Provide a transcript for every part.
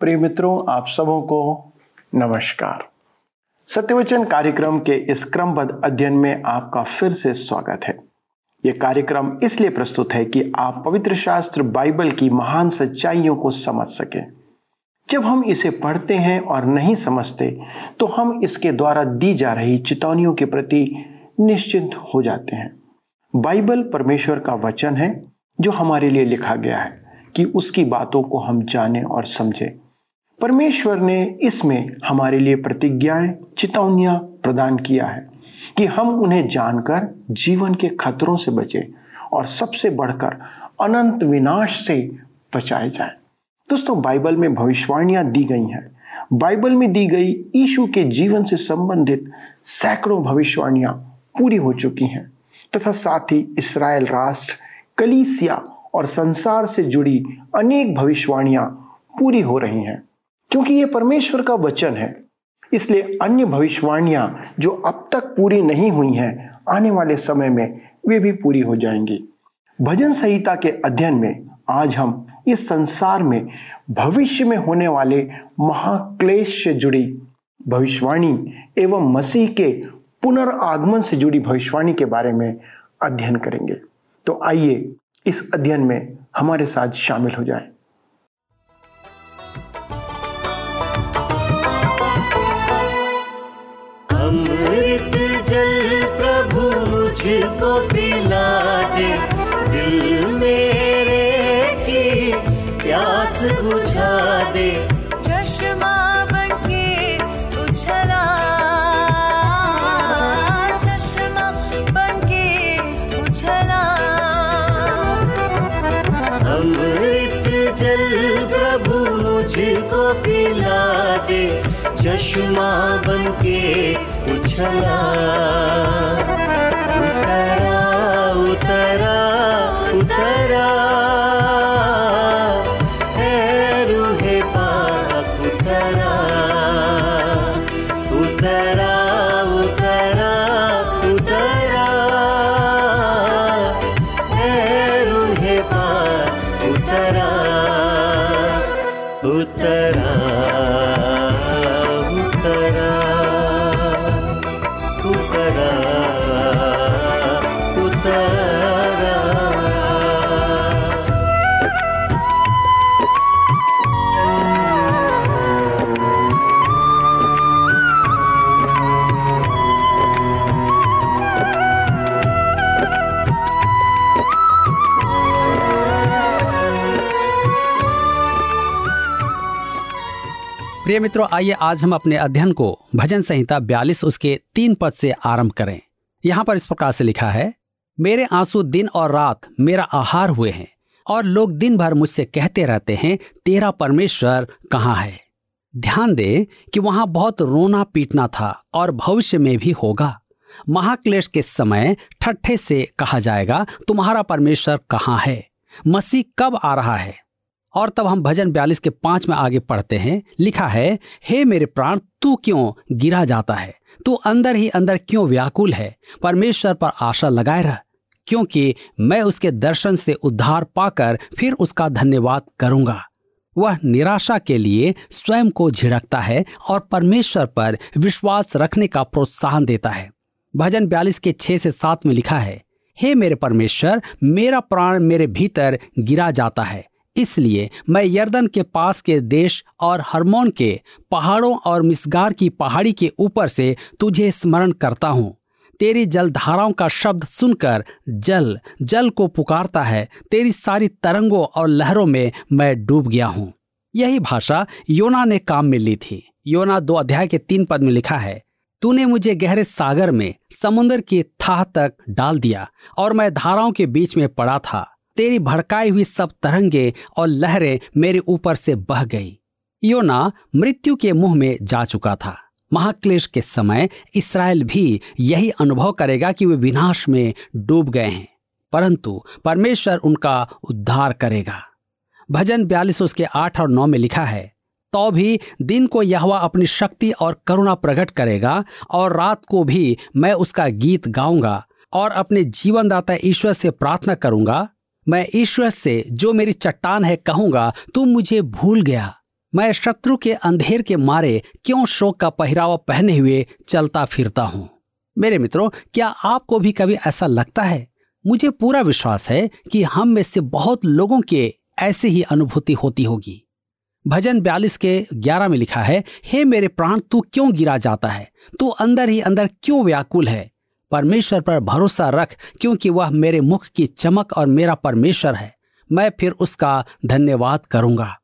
प्रिय मित्रों, आप सबों को नमस्कार। सत्यवचन कार्यक्रम के इस क्रमबद्ध अध्ययन में आपका फिर से स्वागत है। ये कार्यक्रम इसलिए प्रस्तुत है कि आप पवित्र शास्त्र बाइबल की महान सच्चाइयों को समझ सकें। जब हम इसे पढ़ते हैं और नहीं समझते तो हम इसके द्वारा दी जा रही चेतावनियों के प्रति निश्चिंत हो जाते हैं। बाइबल परमेश्वर का वचन है जो हमारे लिए लिखा गया है कि उसकी बातों को हम जानें और समझें। परमेश्वर ने इसमें हमारे लिए प्रतिज्ञाएं, चेतावनियां प्रदान किया है कि हम उन्हें जानकर जीवन के खतरों से बचें और सबसे बढ़कर अनंत विनाश से बचाए जाएं। दोस्तों, बाइबल में भविष्यवाणियां दी गई हैं। बाइबल में दी गई यीशु के जीवन से संबंधित सैकड़ों भविष्यवाणियां पूरी हो चुकी हैं तथा साथ ही इसराइल राष्ट्र, कलीसिया और संसार से जुड़ी अनेक भविष्यवाणियां पूरी हो रही हैं। क्योंकि ये परमेश्वर का वचन है, इसलिए अन्य भविष्यवाणियां जो अब तक पूरी नहीं हुई हैं, आने वाले समय में वे भी पूरी हो जाएंगी। भजन संहिता के अध्ययन में आज हम इस संसार में भविष्य में होने वाले महाक्लेश से जुड़ी भविष्यवाणी एवं मसीह के पुनरागमन से जुड़ी भविष्यवाणी के बारे में अध्ययन करेंगे। तो आइए इस अध्ययन में हमारे साथ शामिल हो जाएं। अमृत जल प्रभु मुझको पिला दे, दिल मेरे की प्यास बुझा दे, चश्मा बनके तू चला, चश्मा बनके तू चला। अमृत जल प्रभु मुझको पिला दे, चश्मा बनके उतरा उतरा उतरा, हे रूहे पाक उतरा उतरा उतरा उतरा, हे रूहे पाक उतरा उतरा उतरा उतरा उतरा। प्रिय मित्रों, आइए आज हम अपने अध्ययन को भजन संहिता 42 उसके 3 पद से आरंभ करें। यहाँ पर इस प्रकार से लिखा है, मेरे आंसू दिन और रात मेरा आहार हुए हैं और लोग दिन भर मुझसे कहते रहते हैं, तेरा परमेश्वर कहाँ है। ध्यान दे कि वहां बहुत रोना पीटना था और भविष्य में भी होगा। महाक्लेश के समय ठट्ठे से कहा जाएगा, तुम्हारा परमेश्वर कहाँ है, मसीह कब आ रहा है। और तब हम भजन 42 के 5 में आगे पढ़ते हैं, लिखा है, हे मेरे प्राण तू क्यों गिरा जाता है, तू अंदर ही अंदर क्यों व्याकुल है, परमेश्वर पर आशा लगाए रह, क्योंकि मैं उसके दर्शन से उद्धार पाकर फिर उसका धन्यवाद करूंगा। वह निराशा के लिए स्वयं को झिड़कता है और परमेश्वर पर विश्वास रखने का प्रोत्साहन देता है। भजन 42 के 6 से 7 में लिखा है, हे मेरे परमेश्वर मेरा प्राण मेरे भीतर गिरा जाता है, इसलिए मैं यर्दन के पास के देश और हर्मोन के पहाड़ों और मिस्गार की पहाड़ी के ऊपर से तुझे स्मरण करता हूँ। तेरी जलधाराओं का शब्द सुनकर जल जल को पुकारता है, तेरी सारी तरंगों और लहरों में मैं डूब गया हूँ। यही भाषा योना ने काम में ली थी। योना 2 अध्याय के 3 पद में लिखा है, तूने मुझे गहरे सागर में समुद्र की थाह तक डाल दिया और मैं धाराओं के बीच में पड़ा था, तेरी भड़काई हुई सब तरंगे और लहरें मेरे ऊपर से बह गई। योना मृत्यु के मुंह में जा चुका था। महाक्लेश के समय इसराइल भी यही अनुभव करेगा कि वे विनाश में डूब गए हैं, परंतु परमेश्वर उनका उद्धार करेगा। भजन 42 उसके 8 और 9 में लिखा है, तो भी दिन को यहोवा अपनी शक्ति और करुणा प्रकट करेगा और रात को भी मैं उसका गीत गाऊंगा और अपने जीवनदाता ईश्वर से प्रार्थना करूंगा। मैं ईश्वर से जो मेरी चट्टान है कहूंगा, तू मुझे भूल गया, मैं शत्रु के अंधेर के मारे क्यों शोक का पहरावा पहने हुए चलता फिरता हूं। मेरे मित्रों, क्या आपको भी कभी ऐसा लगता है? मुझे पूरा विश्वास है कि हम में से बहुत लोगों के ऐसी ही अनुभूति होती होगी। भजन 42 के 11 में लिखा है, हे मेरे प्राण, तू क्यों गिरा जाता है? तू अंदर ही अंदर क्यों व्याकुल है? परमेश्वर पर भरोसा रख, क्योंकि वह मेरे मुख की चमक और मेरा परमेश्वर है। मैं फिर उसका धन्यवाद करूंगा।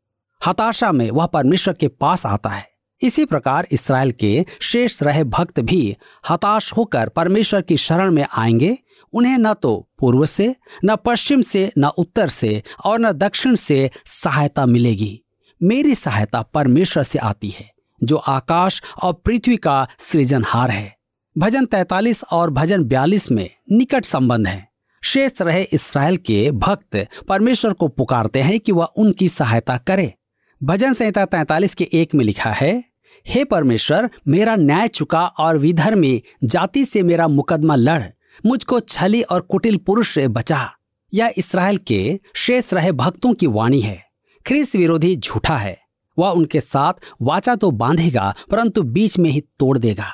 हताशा में वह परमेश्वर के पास आता है। इसी प्रकार इसराइल के शेष रहे भक्त भी हताश होकर परमेश्वर की शरण में आएंगे। उन्हें न तो पूर्व से, न पश्चिम से, न उत्तर से और न दक्षिण से सहायता मिलेगी। मेरी सहायता परमेश्वर से आती है, जो आकाश और पृथ्वी का सृजनहार है। भजन 43 और भजन 42 में निकट संबंध है। शेष रहे इसराइल के भक्त परमेश्वर को पुकारते हैं कि वह उनकी सहायता करे। भजन संहिता 43 के 1 में लिखा है, हे परमेश्वर, मेरा न्याय चुका और विधर्मी जाति से मेरा मुकदमा लड़, मुझको छली और कुटिल पुरुष से बचा। यह इसराइल के शेष रहे भक्तों की वाणी है। ख्रीस्त विरोधी झूठा है। वह उनके साथ वाचा तो बांधेगा, परंतु बीच में ही तोड़ देगा।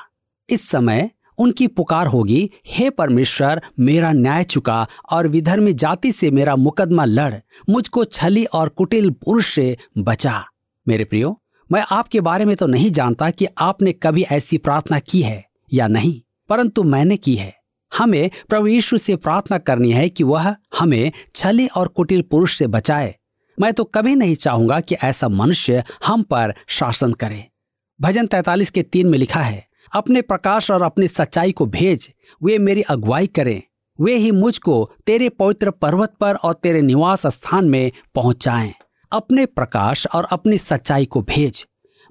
इस समय उनकी पुकार होगी, हे परमेश्वर, मेरा न्याय चुका और विधर्मी जाति से मेरा मुकदमा लड़, मुझको छली और कुटिल पुरुष से बचा। मेरे प्रियो, मैं आपके बारे में तो नहीं जानता कि आपने कभी ऐसी प्रार्थना की है या नहीं, परंतु मैंने की है। हमें प्रभु यीशु से प्रार्थना करनी है कि वह हमें छली और कुटिल पुरुष से बचाए। मैं तो कभी नहीं चाहूंगा कि ऐसा मनुष्य हम पर शासन करे। भजन 43 के 3 में लिखा है, अपने प्रकाश और अपनी सच्चाई को भेज, वे मेरी अगुवाई करें। वे ही मुझको तेरे पवित्र पर्वत पर और तेरे निवास स्थान में पहुंचाएं। अपने प्रकाश और अपनी सच्चाई को भेज।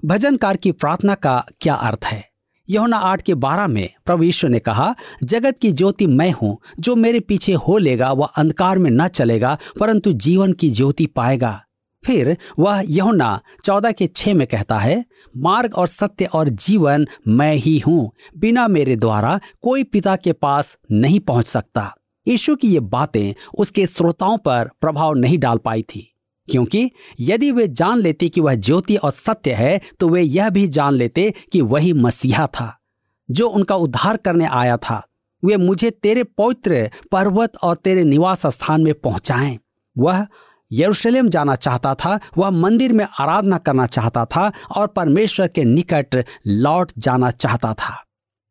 भजनकार की प्रार्थना का क्या अर्थ है? योना 8:12 में प्रभु यीशु ने कहा, जगत की ज्योति मैं हूं, जो मेरे पीछे हो लेगा वह अंधकार में न चलेगा, परंतु जीवन की ज्योति पाएगा। फिर वह यहोना 14:6 में कहता है, मार्ग और सत्य और जीवन मैं ही हूं, बिना मेरे द्वारा कोई पिता के पास नहीं पहुंच सकता। यीशु की ये बातें उसके श्रोताओं पर प्रभाव नहीं डाल पाई थी, क्योंकि यदि वे जान लेते कि वह ज्योति और सत्य है, तो वे यह भी जान लेते कि वही मसीहा था जो उनका उद्धार करने आया था। वे मुझे तेरे पवित्र पर्वत और तेरे निवास स्थान में पहुंचाएं। वह यरूशलेम जाना चाहता था, वह मंदिर में आराधना करना चाहता था और परमेश्वर के निकट लौट जाना चाहता था।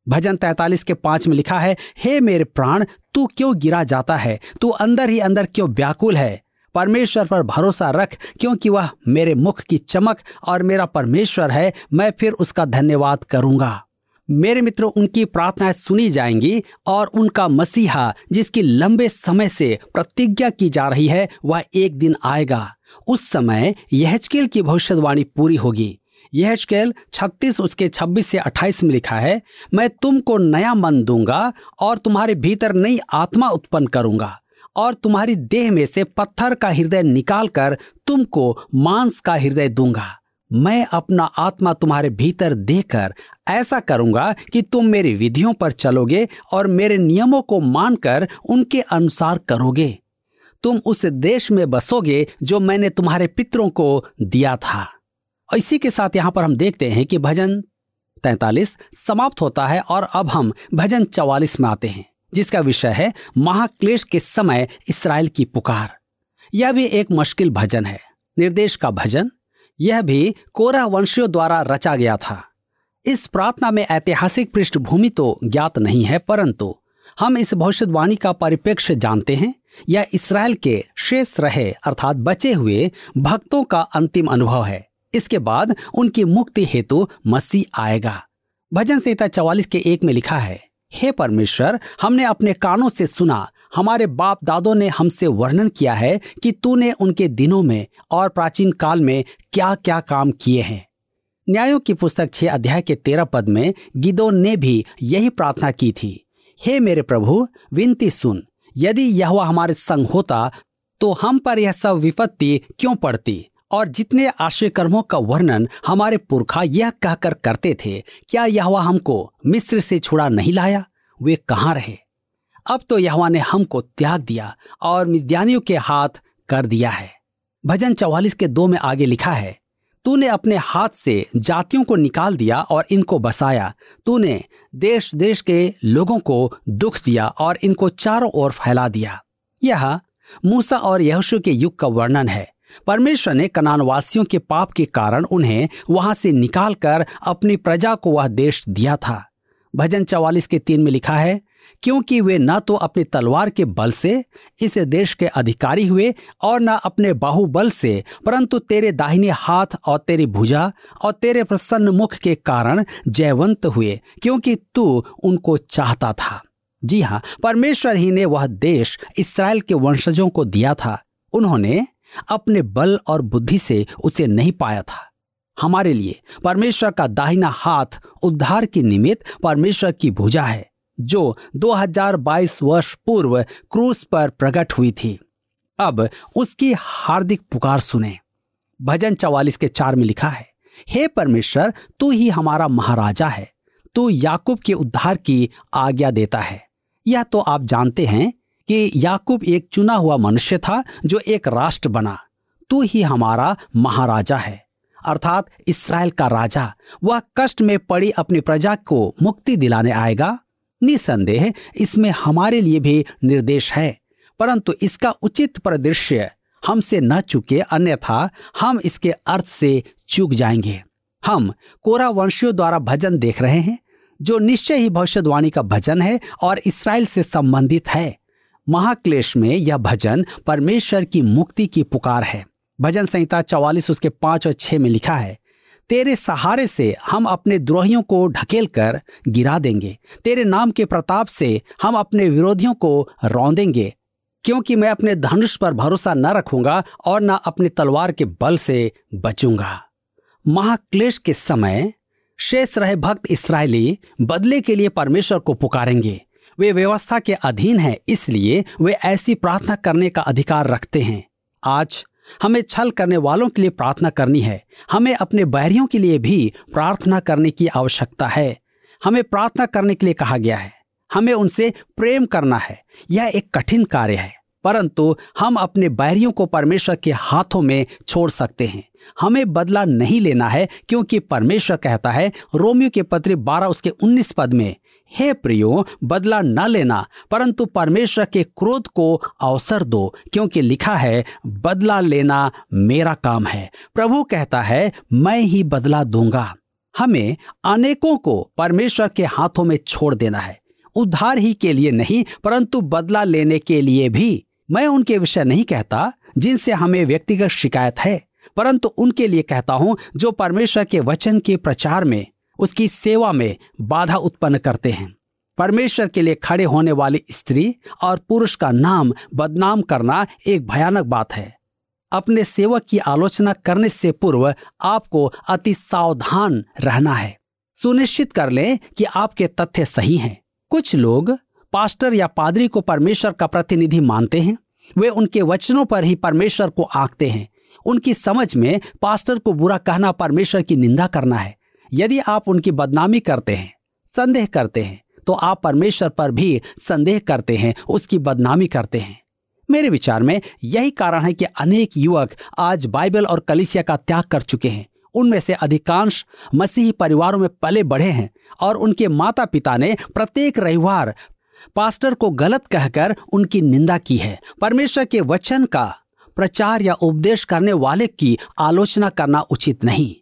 भजन 43 के 5 में लिखा है, हे मेरे प्राण, तू क्यों गिरा जाता है? तू अंदर ही अंदर क्यों व्याकुल है? परमेश्वर पर भरोसा रख, क्योंकि वह मेरे मुख की चमक और मेरा परमेश्वर है। मैं फिर उसका धन्यवाद करूंगा। मेरे मित्रों, उनकी प्रार्थनाएं सुनी जाएंगी और उनका मसीहा, जिसकी लंबे समय से प्रतिज्ञा की जा रही है, वह एक दिन आएगा। उस समय यहचकेल की भविष्यवाणी पूरी होगी। यहचकेल 36 उसके 26 से 28 में लिखा है, मैं तुमको नया मन दूंगा और तुम्हारे भीतर नई आत्मा उत्पन्न करूंगा, और तुम्हारी देह में से पत्थर का हृदय निकालकर तुमको मांस का हृदय दूंगा। मैं अपना आत्मा तुम्हारे भीतर देकर ऐसा करूंगा कि तुम मेरी विधियों पर चलोगे और मेरे नियमों को मानकर उनके अनुसार करोगे। तुम उस देश में बसोगे जो मैंने तुम्हारे पितरों को दिया था। और इसी के साथ यहाँ पर हम देखते हैं कि भजन 43 समाप्त होता है और अब हम भजन 44 में आते हैं, जिसका विषय है महाक्लेश के समय इसराइल की पुकार। यह भी एक मुश्किल भजन है, निर्देश का भजन। यह भी कोरह वंशियों द्वारा रचा गया था। इस प्रार्थना में ऐतिहासिक पृष्ठभूमि तो ज्ञात नहीं है, परंतु हम इस भविष्यवाणी का परिप्रेक्ष्य जानते हैं। यह इसराइल के शेष रहे अर्थात बचे हुए भक्तों का अंतिम अनुभव है। इसके बाद उनकी मुक्ति हेतु मसीह आएगा। भजन संहिता 44 के 1 में लिखा है, हे परमेश्वर, हमने अपने कानों से सुना, हमारे बाप दादों ने हमसे वर्णन किया है कि तूने उनके दिनों में और प्राचीन काल में क्या क्या काम किए हैं। न्यायों की पुस्तक 6:13 में गिदोन ने भी यही प्रार्थना की थी, हे मेरे प्रभु, विनती सुन, यदि यहोवा हमारे संग होता तो हम पर यह सब विपत्ति क्यों पड़ती? और जितने आश्चर्य कर्मों का वर्णन हमारे पुरखा यह कहकर करते थे, क्या यहोवा हमको मिस्र से छुड़ा नहीं लाया? वे कहाँ रहे? अब तो यहोवा ने हमको त्याग दिया और मिद्यानियों के हाथ कर दिया है। भजन 44 के 2 में आगे लिखा है, तूने अपने हाथ से जातियों को निकाल दिया और इनको बसाया। तूने देश देश के लोगों को दुख दिया और इनको चारों ओर फैला दिया। यह मूसा और यहोशू के युग का वर्णन है। परमेश्वर ने कनानवासियों के पाप के कारण उन्हें वहां से निकालकर अपनी प्रजा को वह देश दिया था। भजन 44:3 में लिखा है, क्योंकि वे न तो अपनी तलवार के बल से इस देश के अधिकारी हुए और न अपने बाहुबल से, परंतु तेरे दाहिने हाथ और तेरी भुजा और तेरे प्रसन्न मुख के कारण जयवंत हुए, क्योंकि तू उनको चाहता था। जी हाँ, परमेश्वर ही ने वह देश इसराइल के वंशजों को दिया था। उन्होंने अपने बल और बुद्धि से उसे नहीं पाया था। हमारे लिए परमेश्वर का दाहिना हाथ उद्धार की निमित्त परमेश्वर की भुजा है, जो 2022 वर्ष पूर्व क्रूस पर प्रकट हुई थी। अब उसकी हार्दिक पुकार सुने। भजन 44:4 में लिखा है, हे परमेश्वर, तू ही हमारा महाराजा है, तू याकूब के उद्धार की आज्ञा देता है। यह तो आप जानते हैं कि याकूब एक चुना हुआ मनुष्य था जो एक राष्ट्र बना। तू ही हमारा महाराजा है, अर्थात इसराइल का राजा। वह कष्ट में पड़ी अपनी प्रजा को मुक्ति दिलाने आएगा। निसंदेह इसमें हमारे लिए भी निर्देश है, परंतु इसका उचित परिदृश्य हमसे न चुके, अन्यथा हम इसके अर्थ से चूक जाएंगे। हम कोरा वंशियों द्वारा भजन देख रहे हैं, जो निश्चय ही भविष्यवाणी का भजन है और इसराइल से संबंधित है। महाक्लेश में यह भजन परमेश्वर की मुक्ति की पुकार है। भजन संहिता 44:5-6 में लिखा है, तेरे सहारे से हम अपने द्रोहियों को ढकेल कर गिरा देंगे, तेरे नाम के प्रताप से हम अपने विरोधियों को रौंदेंगे, क्योंकि मैं अपने धनुष पर भरोसा न रखूंगा और न अपनी तलवार के बल से बचूंगा। महाक्लेश के समय शेष रहे भक्त इसराइली बदले के लिए परमेश्वर को पुकारेंगे। वे व्यवस्था के अधीन हैं, इसलिए वे ऐसी प्रार्थना करने का अधिकार रखते हैं। आज हमें छल करने वालों के लिए प्रार्थना करनी है। हमें अपने बैरियों के लिए भी प्रार्थना करने की आवश्यकता है। हमें प्रार्थना करने के लिए कहा गया है। हमें उनसे प्रेम करना है। यह एक कठिन कार्य है, परंतु हम अपने बैरियों को परमेश्वर के हाथों में छोड़ सकते हैं। हमें बदला नहीं लेना है, क्योंकि परमेश्वर कहता है रोमियों के पत्र 12:19 पद में, हे प्रियो, बदला न लेना, परंतु परमेश्वर के क्रोध को अवसर दो, क्योंकि लिखा है, बदला लेना मेरा काम है, प्रभु कहता है, मैं ही बदला दूंगा। हमें अनेकों को परमेश्वर के हाथों में छोड़ देना है, उद्धार ही के लिए नहीं, परंतु बदला लेने के लिए भी। मैं उनके विषय नहीं कहता जिनसे हमें व्यक्तिगत शिकायत है, परंतु उनके लिए कहता हूं जो परमेश्वर के वचन के प्रचार में, उसकी सेवा में बाधा उत्पन्न करते हैं। परमेश्वर के लिए खड़े होने वाली स्त्री और पुरुष का नाम बदनाम करना एक भयानक बात है। अपने सेवक की आलोचना करने से पूर्व आपको अति सावधान रहना है। सुनिश्चित कर लें कि आपके तथ्य सही हैं। कुछ लोग पास्टर या पादरी को परमेश्वर का प्रतिनिधि मानते हैं। वे उनके वचनों पर ही परमेश्वर को आंकते हैं। उनकी समझ में पास्टर को बुरा कहना परमेश्वर की निंदा करना है। यदि आप उनकी बदनामी करते हैं, संदेह करते हैं, तो आप परमेश्वर पर भी संदेह करते हैं, उसकी बदनामी करते हैं। मेरे विचार में यही कारण है कि अनेक युवक आज बाइबल और कलीसिया का त्याग कर चुके हैं। उनमें से अधिकांश मसीही परिवारों में पले बढ़े हैं और उनके माता पिता ने प्रत्येक रविवार पास्टर को गलत कहकर उनकी निंदा की है। परमेश्वर के वचन का प्रचार या उपदेश करने वाले की आलोचना करना उचित नहीं।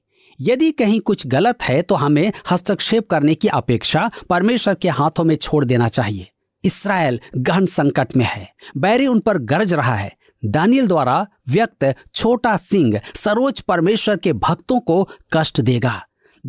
यदि कहीं कुछ गलत है तो हमें हस्तक्षेप करने की अपेक्षा परमेश्वर के हाथों में छोड़ देना चाहिए। इसराइल गहन संकट में है, बैरी उन पर गरज रहा है। दानियल द्वारा व्यक्त छोटा सिंह सरोज परमेश्वर के भक्तों को कष्ट देगा।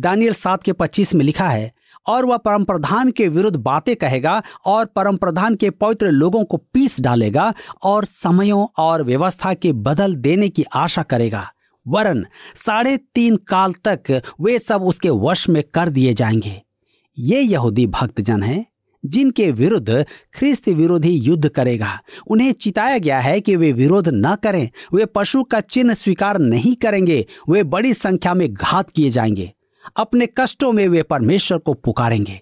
दानियल 7:25 में लिखा है, और वह परमप्रधान के विरुद्ध बातें कहेगा और परमप्रधान के पवित्र लोगों को पीस डालेगा और समयों और व्यवस्था के बदल देने की आशा करेगा, वरन 3.5 काल तक वे सब उसके वश में कर दिए जाएंगे। ये यहूदी भक्तजन हैं जिनके विरुद्ध ख्रिस्त विरोधी युद्ध करेगा। उन्हें चिताया गया है कि वे विरोध न करें। वे पशु का चिन्ह स्वीकार नहीं करेंगे। वे बड़ी संख्या में घात किए जाएंगे। अपने कष्टों में वे परमेश्वर को पुकारेंगे।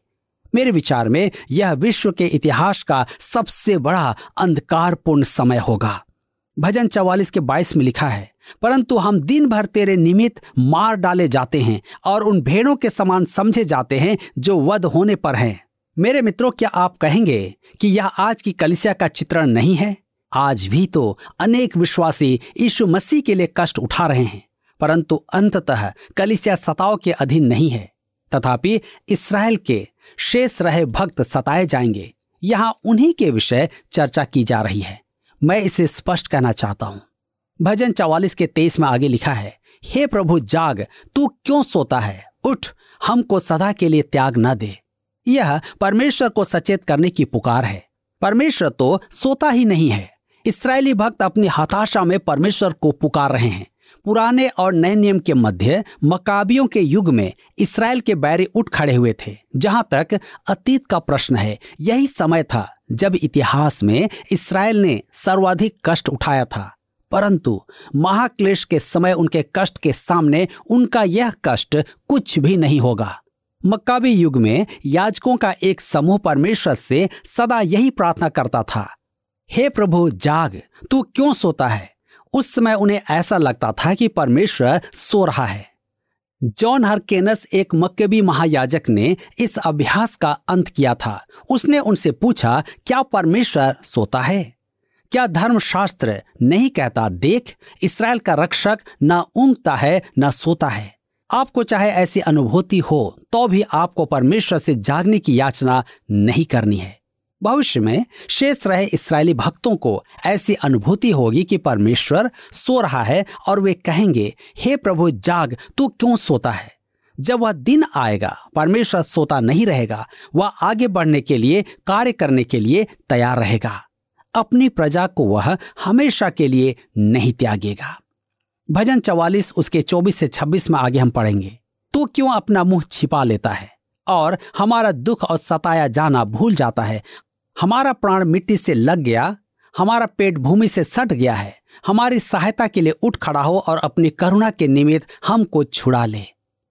मेरे विचार में यह विश्व के इतिहास का सबसे बड़ा अंधकारपूर्ण समय होगा। भजन 44:22 में लिखा है, परंतु हम दिन भर तेरे निमित्त मार डाले जाते हैं और उन भेड़ों के समान समझे जाते हैं जो वध होने पर हैं। मेरे मित्रों, क्या आप कहेंगे कि यह आज की कलीसिया का चित्रण नहीं है? आज भी तो अनेक विश्वासी यीशु मसीह के लिए कष्ट उठा रहे हैं, परंतु अंततः कलीसिया सताव के अधीन नहीं है। तथापि इसराइल के शेष रहे भक्त सताए जाएंगे। यहाँ उन्हीं के विषय चर्चा की जा रही है। मैं इसे स्पष्ट कहना चाहता हूँ। भजन 44:23 में आगे लिखा है, हे प्रभु जाग, तू क्यों सोता है? उठ, हमको सदा के लिए त्याग न दे। यह परमेश्वर को सचेत करने की पुकार है। परमेश्वर तो सोता ही नहीं है। इसराइली भक्त अपनी हताशा में परमेश्वर को पुकार रहे हैं। पुराने और नए नियम के मध्य मकाबियों के युग में इसराइल के बैरी उठ खड़े हुए थे। जहां तक अतीत का प्रश्न है, यही समय था जब इतिहास में इसराइल ने सर्वाधिक कष्ट उठाया था। परंतु महाक्लेश के समय उनके कष्ट के सामने उनका यह कष्ट कुछ भी नहीं होगा। मकाबी युग में याजकों का एक समूह परमेश्वर से सदा यही प्रार्थना करता था, हे प्रभु जाग, तू क्यों सोता है? उस समय उन्हें ऐसा लगता था कि परमेश्वर सो रहा है। जॉन हरकेनस, एक मक्केबी महायाजक, ने इस अभ्यास का अंत किया था। उसने उनसे पूछा, क्या परमेश्वर सोता है? क्या धर्मशास्त्र नहीं कहता, देख, इसराइल का रक्षक न ऊँगता है न सोता है? आपको चाहे ऐसी अनुभूति हो तो भी आपको परमेश्वर से जागने की याचना नहीं करनी है। भविष्य में शेष रहे इसराइली भक्तों को ऐसी अनुभूति होगी कि परमेश्वर सो रहा है और वे कहेंगे, हे प्रभु जाग, तू क्यों सोता है? जब वह दिन आएगा, परमेश्वर सोता नहीं रहेगा। वह आगे बढ़ने के लिए, कार्य करने के लिए तैयार रहेगा। अपनी प्रजा को वह हमेशा के लिए नहीं त्यागेगा। भजन 44:24-26 में आगे हम पढ़ेंगे, तू क्यों अपना मुंह छिपा लेता है और हमारा दुख और सताया जाना भूल जाता है? हमारा प्राण मिट्टी से लग गया, हमारा पेट भूमि से सट गया है। हमारी सहायता के लिए उठ खड़ा हो और अपनी करुणा के निमित्त हमको छुड़ा ले।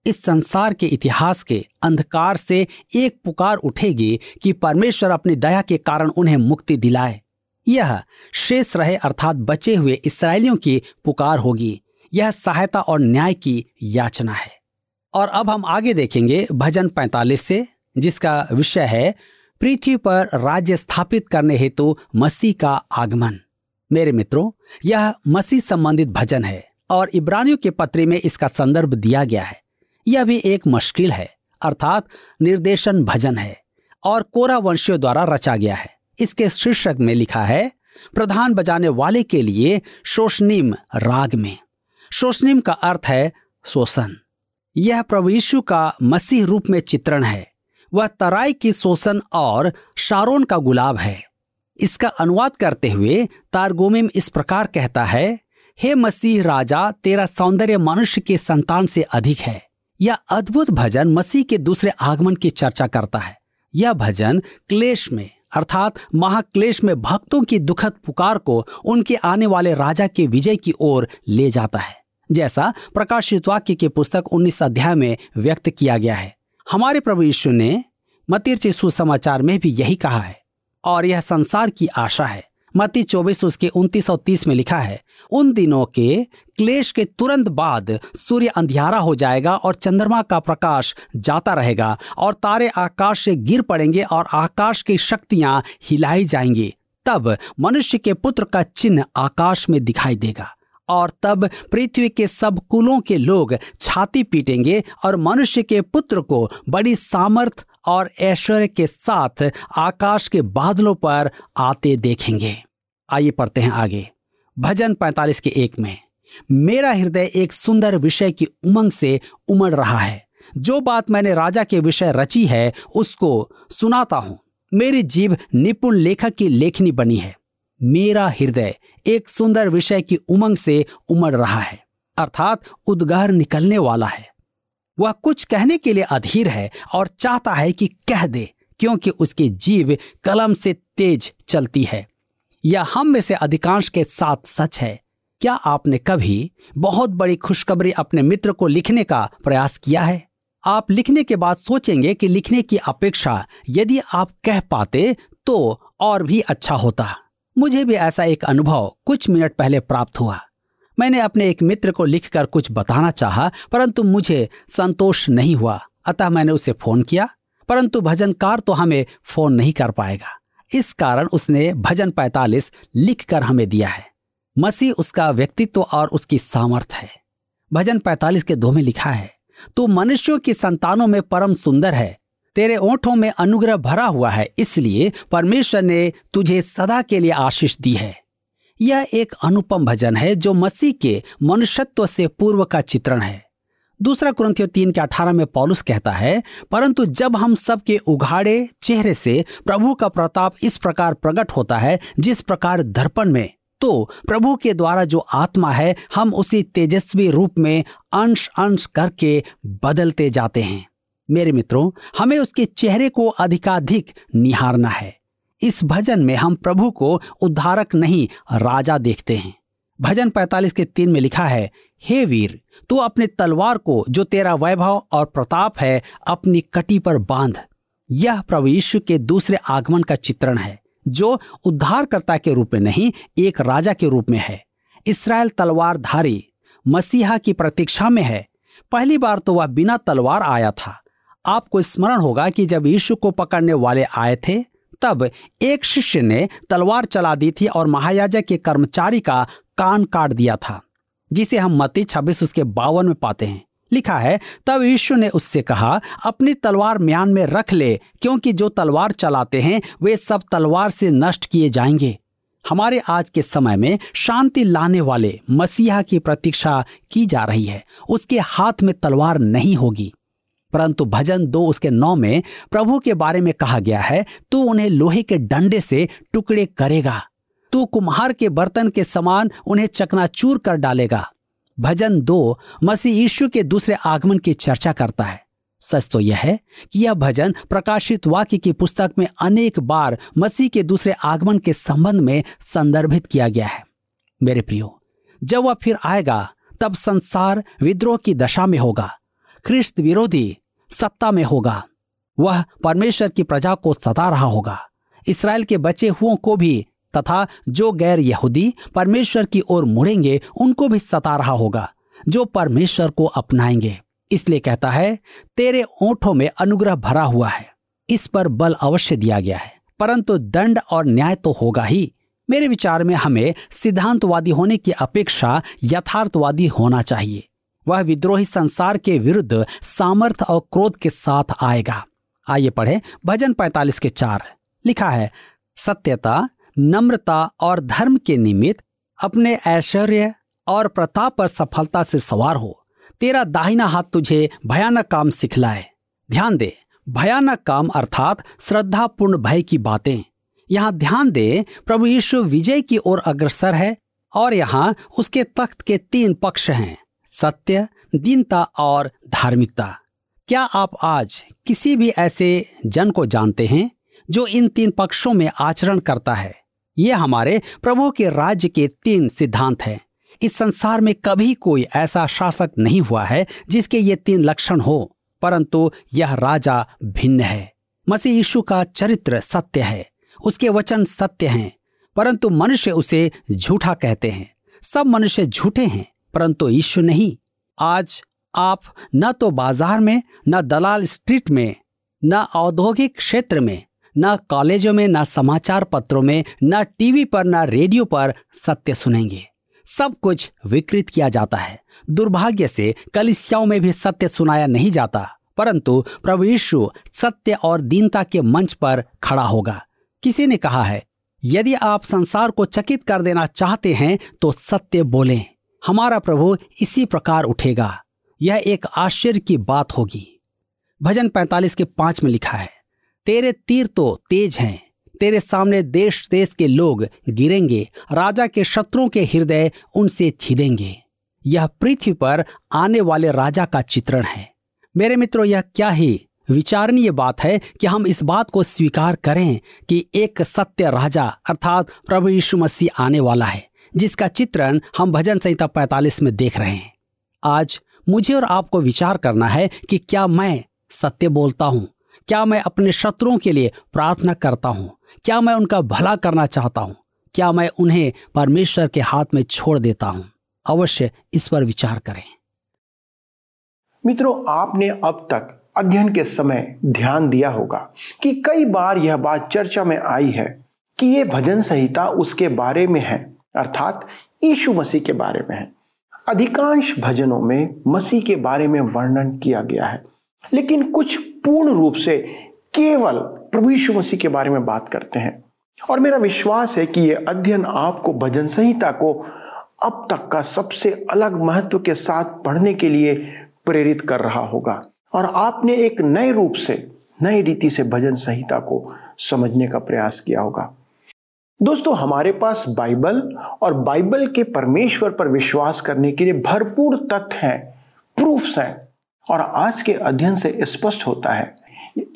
इस संसार के इतिहास के अंधकार से एक पुकार उठेगी कि परमेश्वर अपनी दया के कारण उन्हें मुक्ति दिलाए। यह शेष रहे अर्थात बचे हुए इसराइलियों की पुकार होगी। यह सहायता और न्याय की याचना है। और अब हम आगे देखेंगे भजन 45 से, जिसका विषय है पृथ्वी पर राज्य स्थापित करने हेतु मसीह का आगमन। मेरे मित्रों, यह मसीह संबंधित भजन है और इब्रानियों के पत्री में इसका संदर्भ दिया गया है। यह भी एक मश्किल है अर्थात निर्देशन भजन है और कोरा वंशियों द्वारा रचा गया है। इसके शीर्षक में लिखा है, प्रधान बजाने वाले के लिए शोषणिम राग में। शोषणिम का अर्थ है शोषण। यह प्रभु यीशु का मसीह रूप में चित्रण है। वह तराई की शोषण और शारोन का गुलाब है। इसका अनुवाद करते हुए तारगोमे इस प्रकार कहता है, हे मसीह राजा, तेरा सौंदर्य मनुष्य के संतान से अधिक है। यह अद्भुत भजन मसीह के दूसरे आगमन की चर्चा करता है। यह भजन क्लेश में अर्थात महाक्लेश में भक्तों की दुखद पुकार को उनके आने वाले राजा के विजय की ओर ले जाता है, जैसा प्रकाशितवाक्य की पुस्तक 19 अध्याय में व्यक्त किया गया है। हमारे प्रभु यीशु ने मत्ती सुसमाचार में भी यही कहा है और यह संसार की आशा है। मत्ती 24:29-30 में लिखा है, उन दिनों के क्लेश के तुरंत बाद सूर्य अंधियारा हो जाएगा और चंद्रमा का प्रकाश जाता रहेगा और तारे आकाश से गिर पड़ेंगे और आकाश की शक्तियां हिलाई जाएंगी। तब मनुष्य के पुत्र का चिन्ह आकाश में दिखाई देगा और तब पृथ्वी के सब कुलों के लोग छाती पीटेंगे और मनुष्य के पुत्र को बड़ी सामर्थ और ऐश्वर्य के साथ आकाश के बादलों पर आते देखेंगे। आइए पढ़ते हैं आगे भजन 45:1 में, मेरा हृदय एक सुंदर विषय की उमंग से उमड़ रहा है। जो बात मैंने राजा के विषय रची है उसको सुनाता हूँ। मेरी जीभ निपुण लेखक की लेखनी बनी है। मेरा हृदय एक सुंदर विषय की उमंग से उमड़ रहा है अर्थात उद्गार निकलने वाला है। वह कुछ कहने के लिए अधीर है और चाहता है कि कह दे, क्योंकि उसकी जीभ कलम से तेज चलती है। यह हम में से अधिकांश के साथ सच है। क्या आपने कभी बहुत बड़ी खुशखबरी अपने मित्र को लिखने का प्रयास किया है? आप लिखने के बाद सोचेंगे कि लिखने की अपेक्षा यदि आप कह पाते तो और भी अच्छा होता। मुझे भी ऐसा एक अनुभव कुछ मिनट पहले प्राप्त हुआ। मैंने अपने एक मित्र को लिखकर कुछ बताना चाहा, परंतु मुझे संतोष नहीं हुआ, अतः मैंने उसे फोन किया, परंतु भजनकार तो हमें फोन नहीं कर पाएगा। इस कारण उसने भजन 45 लिखकर हमें दिया है। मसीह उसका व्यक्तित्व और उसकी सामर्थ है। भजन 45 के 2 में लिखा है, तू मनुष्यों की संतानों में परम सुंदर है, तेरे ओंठों में अनुग्रह भरा हुआ है, इसलिए परमेश्वर ने तुझे सदा के लिए आशीष दी है। यह एक अनुपम भजन है जो मसीह के मनुष्यत्व से पूर्व का चित्रण है। 2 कुरिन्थियों 3:18 में पौलुस कहता है, परंतु जब हम सबके उघाड़े चेहरे से प्रभु का प्रताप इस प्रकार प्रकट होता है जिस प्रकार दर्पण में, तो प्रभु के द्वारा जो आत्मा है हम उसी तेजस्वी रूप में अंश अंश करके बदलते जाते हैं। मेरे मित्रों, हमें उसके चेहरे को अधिकाधिक निहारना है। इस भजन में हम प्रभु को उद्धारक नहीं, राजा देखते हैं। भजन 45 के 3 में लिखा है, हे वीर, तू अपने तलवार को जो तेरा वैभव और प्रताप है अपनी कटी पर बांध। यह प्रभु यीशु के दूसरे आगमन का चित्रण है, जो उद्धारकर्ता के रूप में नहीं, एक राजा के रूप में है। इसराइल तलवारधारी मसीहा की प्रतीक्षा में है। पहली बार तो वह बिना तलवार आया था। आपको स्मरण होगा कि जब यीशु को पकड़ने वाले आए थे, तब एक शिष्य ने तलवार चला दी थी और महायाजक के कर्मचारी का कान काट दिया था, जिसे हम मत्ती 26:52 में पाते हैं। लिखा है, तब यीशु ने उससे कहा, अपनी तलवार म्यान में रख ले, क्योंकि जो तलवार चलाते हैं वे सब तलवार से नष्ट किए जाएंगे। हमारे आज के समय में शांति लाने वाले मसीहा की प्रतीक्षा की जा रही है। उसके हाथ में तलवार नहीं होगी। परंतु भजन 2:9 में प्रभु के बारे में कहा गया है, तू उन्हें लोहे के डंडे से टुकड़े करेगा, तू कुम्हार के बर्तन के समान उन्हें चकनाचूर कर डालेगा। भजन 2 मसीह यीशु के दूसरे आगमन की चर्चा करता है। सच तो यह है कि यह भजन प्रकाशितवाक्य की पुस्तक में अनेक बार मसीह के दूसरे आगमन के संबंध में संदर्भित किया गया है। मेरे प्रियो, जब वह फिर आएगा तब संसार विद्रोह की दशा में होगा, ख्रिस्त विरोधी सत्ता में होगा, वह परमेश्वर की प्रजा को सता रहा होगा, इसराइल के बचे हुओं को भी तथा जो गैर यहूदी परमेश्वर की ओर मुड़ेंगे उनको भी सता रहा होगा, जो परमेश्वर को अपनाएंगे। इसलिए कहता है, तेरे ओंठों में अनुग्रह भरा हुआ है। इस पर बल अवश्य दिया गया है, परंतु दंड और न्याय तो होगा ही। मेरे विचार में हमें सिद्धांतवादी होने की अपेक्षा यथार्थवादी होना चाहिए। वह विद्रोही संसार के विरुद्ध सामर्थ्य और क्रोध के साथ आएगा। आइए पढ़ें भजन 45 के 4। लिखा है, सत्यता, नम्रता और धर्म के निमित्त अपने ऐश्वर्य और प्रताप पर सफलता से सवार हो। तेरा दाहिना हाथ तुझे भयानक काम सिखलाए। ध्यान दे, भयानक काम अर्थात श्रद्धापूर्ण भय की बातें। यहाँ ध्यान दे, प्रभु यीशु विजय की ओर अग्रसर है और यहाँ उसके तख्त के 3 पक्ष हैं, सत्य, दीनता और धार्मिकता। क्या आप आज किसी भी ऐसे जन को जानते हैं जो इन 3 पक्षों में आचरण करता है? ये हमारे प्रभु के राज्य के 3 सिद्धांत हैं। इस संसार में कभी कोई ऐसा शासक नहीं हुआ है जिसके ये 3 लक्षण हो, परंतु यह राजा भिन्न है। मसीह यीशु का चरित्र सत्य है, उसके वचन सत्य हैं, परंतु मनुष्य उसे झूठा कहते हैं। सब मनुष्य झूठे हैं, परंतु यीशु नहीं। आज आप न तो बाजार में, न दलाल स्ट्रीट में, न औद्योगिक क्षेत्र में, न कॉलेजों में, न समाचार पत्रों में, न टीवी पर, न रेडियो पर सत्य सुनेंगे। सब कुछ विकृत किया जाता है। दुर्भाग्य से कलीसियाओं में भी सत्य सुनाया नहीं जाता, परंतु प्रभु यीशु सत्य और दीनता के मंच पर खड़ा होगा। किसी ने कहा है, यदि आप संसार को चकित कर देना चाहते हैं तो सत्य बोलें। हमारा प्रभु इसी प्रकार उठेगा। यह एक आश्चर्य की बात होगी। भजन 45 के 5 में लिखा है, तेरे तीर तो तेज हैं, तेरे सामने देश देश के लोग गिरेंगे, राजा के शत्रुओं के हृदय उनसे छिदेंगे। यह पृथ्वी पर आने वाले राजा का चित्रण है। मेरे मित्रों, यह क्या ही विचारणीय बात है कि हम इस बात को स्वीकार करें कि एक सत्य राजा अर्थात प्रभु यीशु मसीह आने वाला है, जिसका चित्रण हम भजन संहिता 45 में देख रहे हैं। आज मुझे और आपको विचार करना है कि क्या मैं सत्य बोलता हूं? क्या मैं अपने शत्रुओं के लिए प्रार्थना करता हूँ? क्या मैं उनका भला करना चाहता हूँ? क्या मैं उन्हें परमेश्वर के हाथ में छोड़ देता हूं? अवश्य इस पर विचार करें। मित्रों, आपने अब तक अध्ययन के समय ध्यान दिया होगा कि कई बार यह बात चर्चा में आई है कि ये भजन संहिता उसके बारे में है, अर्थात यीशु मसीह के बारे में है। अधिकांश भजनों में मसीह के बारे में वर्णन किया गया है, लेकिन कुछ पूर्ण रूप से केवल प्रभु यीशु मसीह के बारे में बात करते हैं। और मेरा विश्वास है कि यह अध्ययन आपको भजन संहिता को अब तक का सबसे अलग महत्व के साथ पढ़ने के लिए प्रेरित कर रहा होगा और आपने एक नए रूप से, नई रीति से भजन संहिता को समझने का प्रयास किया होगा। दोस्तों, हमारे पास बाइबल और बाइबल के परमेश्वर पर विश्वास करने के लिए भरपूर तथ्य हैं, प्रूफ्स हैं, और आज के अध्ययन से स्पष्ट होता है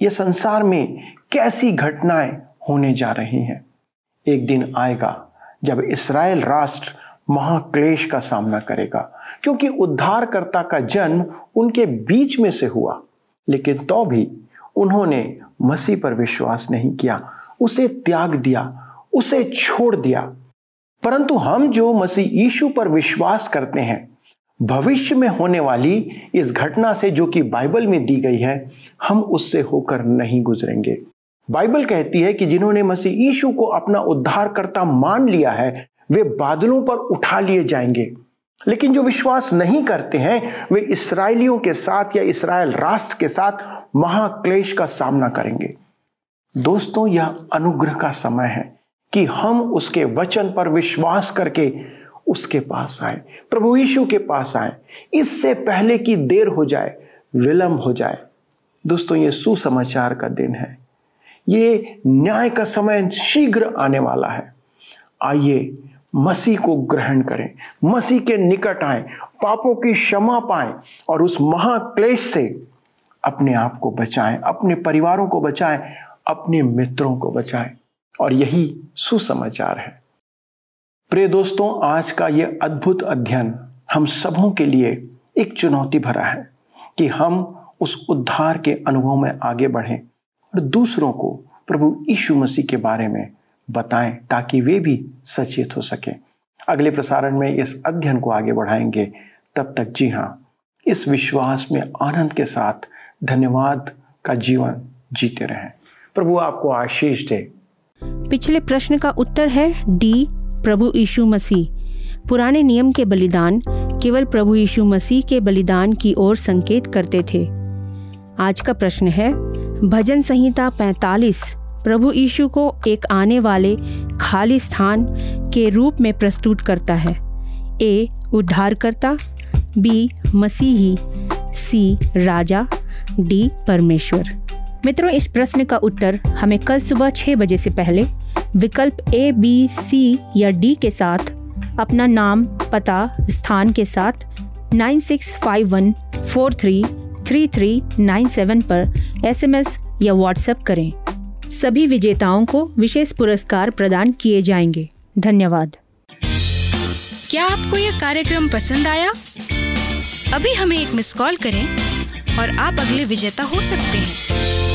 ये संसार में कैसी घटनाएं होने जा रही हैं। एक दिन आएगा जब इसराइल राष्ट्र महाक्लेश का सामना करेगा, क्योंकि उद्धारकर्ता का जन्म उनके बीच में से हुआ, लेकिन तो भी उन्होंने मसीह पर विश्वास नहीं किया, उसे त्याग दिया, उसे छोड़ दिया। परंतु हम जो मसीह यीशु पर विश्वास करते हैं, भविष्य में होने वाली इस घटना से जो कि बाइबल में दी गई है, हम उससे होकर नहीं गुजरेंगे। बाइबल कहती है कि जिन्होंने मसीह यीशु को अपना उद्धारकर्ता मान लिया है, वे बादलों पर उठा लिए जाएंगे। लेकिन जो विश्वास नहीं करते हैं, वे इसराइलियों के साथ या इसराइल राष्ट्र के साथ महाक्लेश का सामना करेंगे। दोस्तों, यह अनुग्रह का समय है कि हम उसके वचन पर विश्वास करके उसके पास आए, प्रभु यीशु के पास आए, इससे पहले कि देर हो जाए, विलंब हो जाए। दोस्तों, ये सुसमाचार का दिन है, ये न्याय का समय शीघ्र आने वाला है। आइए मसीह को ग्रहण करें, मसीह के निकट आए, पापों की क्षमा पाएं और उस महाक्लेश से अपने आप को बचाएं, अपने परिवारों को बचाएं, अपने मित्रों को बचाएं, और यही सुसमाचार है। प्रिय दोस्तों, आज का यह अद्भुत अध्ययन हम सबों के लिए एक चुनौती भरा है कि हम उस उद्धार के अनुभव में आगे बढ़ें और दूसरों को प्रभु यीशु मसीह के बारे में बताएं, ताकि वे भी सचेत हो सकें। अगले प्रसारण में इस अध्ययन को आगे बढ़ाएंगे। तब तक जी हाँ, इस विश्वास में आनंद के साथ धन्यवाद का जीवन जीते रहें। प्रभु आपको आशीष दे। पिछले प्रश्न का उत्तर है डी, प्रभु यीशु मसीह। पुराने नियम के बलिदान केवल प्रभु यीशु मसीह के बलिदान की ओर संकेत करते थे। आज का प्रश्न है भजन संहिता 45 प्रभु यीशु को एक आने वाले खाली स्थान के रूप में प्रस्तुत करता है। ए, उद्धारकर्ता, बी, मसीही, सी, राजा, डी, परमेश्वर। मित्रों, इस प्रश्न का उत्तर हमें कल सुबह 6 बजे से पहले विकल्प ए, बी, सी या डी के साथ अपना नाम, पता, स्थान के साथ 9651433397 पर SMS या WhatsApp करें। सभी विजेताओं को विशेष पुरस्कार प्रदान किए जाएंगे। धन्यवाद। क्या आपको यह कार्यक्रम पसंद आया? अभी हमें एक मिस कॉल करें और आप अगले विजेता हो सकते हैं।